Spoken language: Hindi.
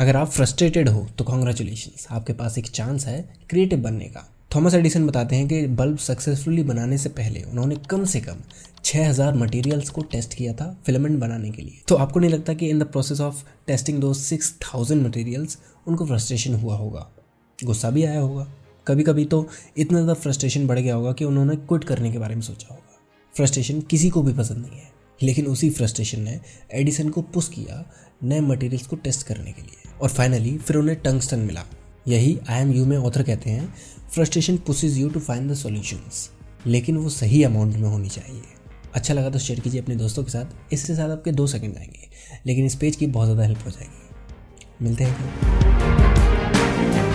अगर आप फ्रस्ट्रेटेड हो तो कॉन्ग्रेचुलेशंस, आपके पास एक चांस है क्रिएटिव बनने का। थॉमस एडिसन बताते हैं कि बल्ब सक्सेसफुली बनाने से पहले उन्होंने कम से कम 6000 मटेरियल्स को टेस्ट किया था फिलामेंट बनाने के लिए। तो आपको नहीं लगता कि in the process of testing दो 6000 मटेरियल्स उनको फ्रस्ट्रेशन हुआ होगा, गुस्सा भी आया होगा, कभी कभी तो इतना ज़्यादा फ्रस्ट्रेशन बढ़ गया होगा कि उन्होंने क्विट करने के बारे में सोचा होगा। फ्रस्ट्रेशन किसी को भी पसंद नहीं है, लेकिन उसी फ्रस्ट्रेशन ने एडिसन को पुश किया नए मटेरियल्स को टेस्ट करने के लिए, और फाइनली फिर उन्हें टंगस्टन मिला। यही आई एम यू में ऑथर कहते हैं, frustration pushes you to find the solutions, लेकिन वो सही अमाउंट में होनी चाहिए। अच्छा लगा तो शेयर कीजिए अपने दोस्तों के साथ, इसके साथ आपके 2 सेकंड जाएंगे, लेकिन इस पेज की बहुत ज़्यादा हेल्प हो जाएगी। मिलते हैं।